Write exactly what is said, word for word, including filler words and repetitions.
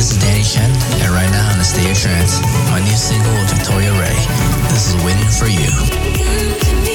This is Danny Chen, and right now on the Stay Your Trance, my new single with Victoria Ray. This is Waiting for You.